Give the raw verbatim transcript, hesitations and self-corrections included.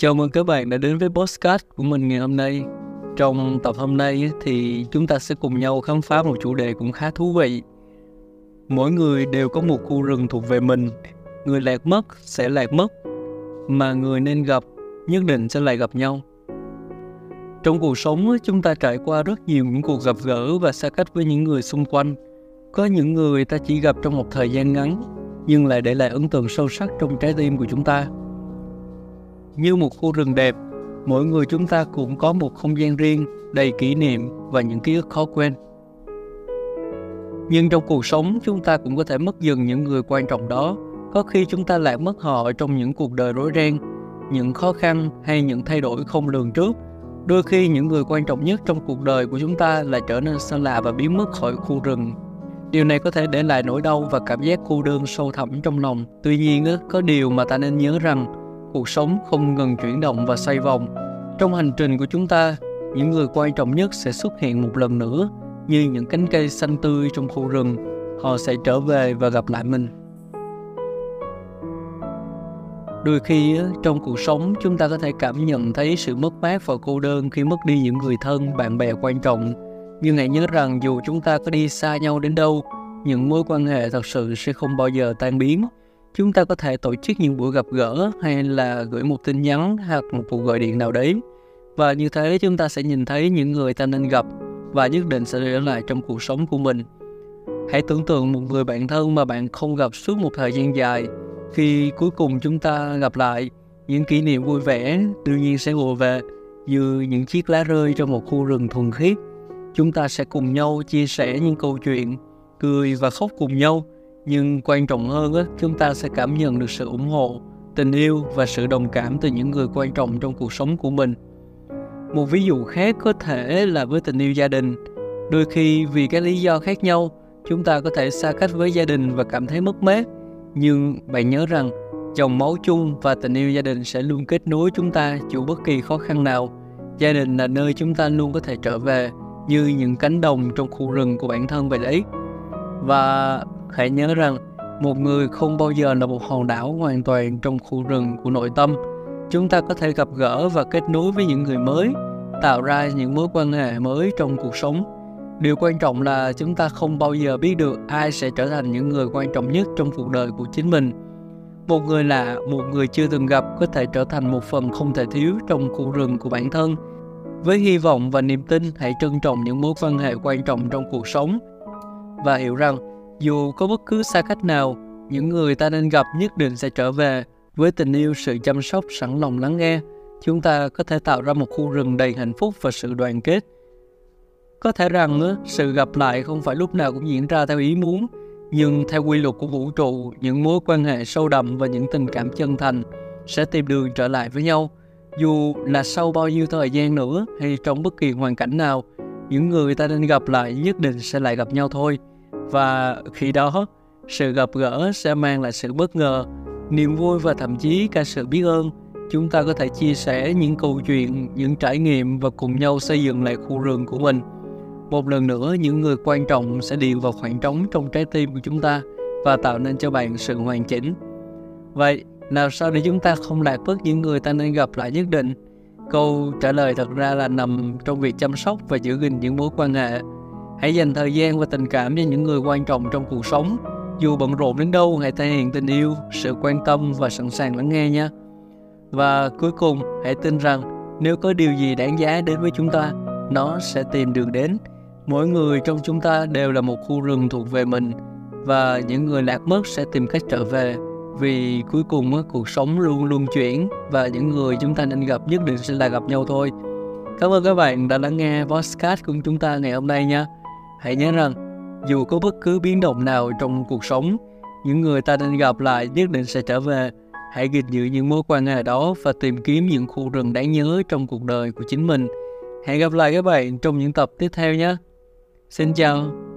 Chào mừng các bạn đã đến với podcast của mình ngày hôm nay. Trong tập hôm nay thì chúng ta sẽ cùng nhau khám phá một chủ đề cũng khá thú vị. Mỗi người đều có một khu rừng thuộc về mình. Người lạc mất sẽ lạc mất, mà người nên gặp nhất định sẽ lại gặp nhau. Trong cuộc sống chúng ta trải qua rất nhiều những cuộc gặp gỡ và xa cách với những người xung quanh. Có những người ta chỉ gặp trong một thời gian ngắn, nhưng lại để lại ấn tượng sâu sắc trong trái tim của chúng ta. Như một khu rừng đẹp, mỗi người chúng ta cũng có một không gian riêng đầy kỷ niệm và những ký ức khó quên. Nhưng trong cuộc sống chúng ta cũng có thể mất dần những người quan trọng đó. Có khi chúng ta lại mất họ trong những cuộc đời rối ren, những khó khăn hay những thay đổi không lường trước. Đôi khi những người quan trọng nhất trong cuộc đời của chúng ta lại trở nên xa lạ và biến mất khỏi khu rừng. Điều này có thể để lại nỗi đau và cảm giác cô đơn sâu thẳm trong lòng. Tuy nhiên, có điều mà ta nên nhớ rằng cuộc sống không ngừng chuyển động và xoay vòng. Trong hành trình của chúng ta, những người quan trọng nhất sẽ xuất hiện một lần nữa. Như những cánh cây xanh tươi trong khu rừng, họ sẽ trở về và gặp lại mình. Đôi khi trong cuộc sống chúng ta có thể cảm nhận thấy sự mất mát và cô đơn khi mất đi những người thân, bạn bè quan trọng. Nhưng hãy nhớ rằng dù chúng ta có đi xa nhau đến đâu, những mối quan hệ thật sự sẽ không bao giờ tan biến. Chúng ta có thể tổ chức những buổi gặp gỡ hay là gửi một tin nhắn hoặc một cuộc gọi điện nào đấy. Và như thế chúng ta sẽ nhìn thấy những người ta nên gặp và nhất định sẽ trở lại trong cuộc sống của mình. Hãy tưởng tượng một người bạn thân mà bạn không gặp suốt một thời gian dài. Khi cuối cùng chúng ta gặp lại, những kỷ niệm vui vẻ đương nhiên sẽ ùa về như những chiếc lá rơi trong một khu rừng thuần khiết. Chúng ta sẽ cùng nhau chia sẻ những câu chuyện, cười và khóc cùng nhau. Nhưng quan trọng hơn, chúng ta sẽ cảm nhận được sự ủng hộ, tình yêu và sự đồng cảm từ những người quan trọng trong cuộc sống của mình. Một ví dụ khác có thể là với tình yêu gia đình. Đôi khi vì các lý do khác nhau, chúng ta có thể xa cách với gia đình và cảm thấy mất mát. Nhưng bạn nhớ rằng dòng máu chung và tình yêu gia đình sẽ luôn kết nối chúng ta dù bất kỳ khó khăn nào. Gia đình là nơi chúng ta luôn có thể trở về, như những cánh đồng trong khu rừng của bản thân vậy đấy. Và hãy nhớ rằng một người không bao giờ là một hòn đảo hoàn toàn trong khu rừng của nội tâm. Chúng ta có thể gặp gỡ và kết nối với những người mới, tạo ra những mối quan hệ mới trong cuộc sống. Điều quan trọng là chúng ta không bao giờ biết được ai sẽ trở thành những người quan trọng nhất trong cuộc đời của chính mình. Một người lạ, một người chưa từng gặp có thể trở thành một phần không thể thiếu trong khu rừng của bản thân. Với hy vọng và niềm tin, hãy trân trọng những mối quan hệ quan trọng trong cuộc sống và hiểu rằng dù có bất cứ xa cách nào, những người ta nên gặp nhất định sẽ trở về. Với tình yêu, sự chăm sóc, sẵn lòng lắng nghe, chúng ta có thể tạo ra một khu rừng đầy hạnh phúc và sự đoàn kết. Có thể rằng sự gặp lại không phải lúc nào cũng diễn ra theo ý muốn, nhưng theo quy luật của vũ trụ, những mối quan hệ sâu đậm và những tình cảm chân thành sẽ tìm đường trở lại với nhau. Dù là sau bao nhiêu thời gian nữa hay trong bất kỳ hoàn cảnh nào, những người ta nên gặp lại nhất định sẽ lại gặp nhau thôi. Và khi đó, sự gặp gỡ sẽ mang lại sự bất ngờ, niềm vui và thậm chí cả sự biết ơn. Chúng ta có thể chia sẻ những câu chuyện, những trải nghiệm và cùng nhau xây dựng lại khu rừng của mình. Một lần nữa, những người quan trọng sẽ điền vào khoảng trống trong trái tim của chúng ta và tạo nên cho bạn sự hoàn chỉnh. Vậy, làm sao để chúng ta không lạc mất những người ta nên gặp lại nhất định? Câu trả lời thật ra là nằm trong việc chăm sóc và giữ gìn những mối quan hệ. Hãy dành thời gian và tình cảm cho những người quan trọng trong cuộc sống. Dù bận rộn đến đâu, hãy thể hiện tình yêu, sự quan tâm và sẵn sàng lắng nghe nha. Và cuối cùng, hãy tin rằng nếu có điều gì đáng giá đến với chúng ta, nó sẽ tìm đường đến. Mỗi người trong chúng ta đều là một khu rừng thuộc về mình, và những người lạc mất sẽ tìm cách trở về. Vì cuối cùng cuộc sống luôn luôn chuyển, và những người chúng ta nên gặp nhất định sẽ là gặp nhau thôi. Cảm ơn các bạn đã lắng nghe podcast của chúng ta ngày hôm nay nha. Hãy nhớ rằng dù có bất cứ biến động nào trong cuộc sống, những người ta nên gặp lại nhất định sẽ trở về. Hãy gìn giữ những mối quan hệ đó và tìm kiếm những khu rừng đáng nhớ trong cuộc đời của chính mình. Hẹn gặp lại các bạn trong những tập tiếp theo nhé. Xin chào.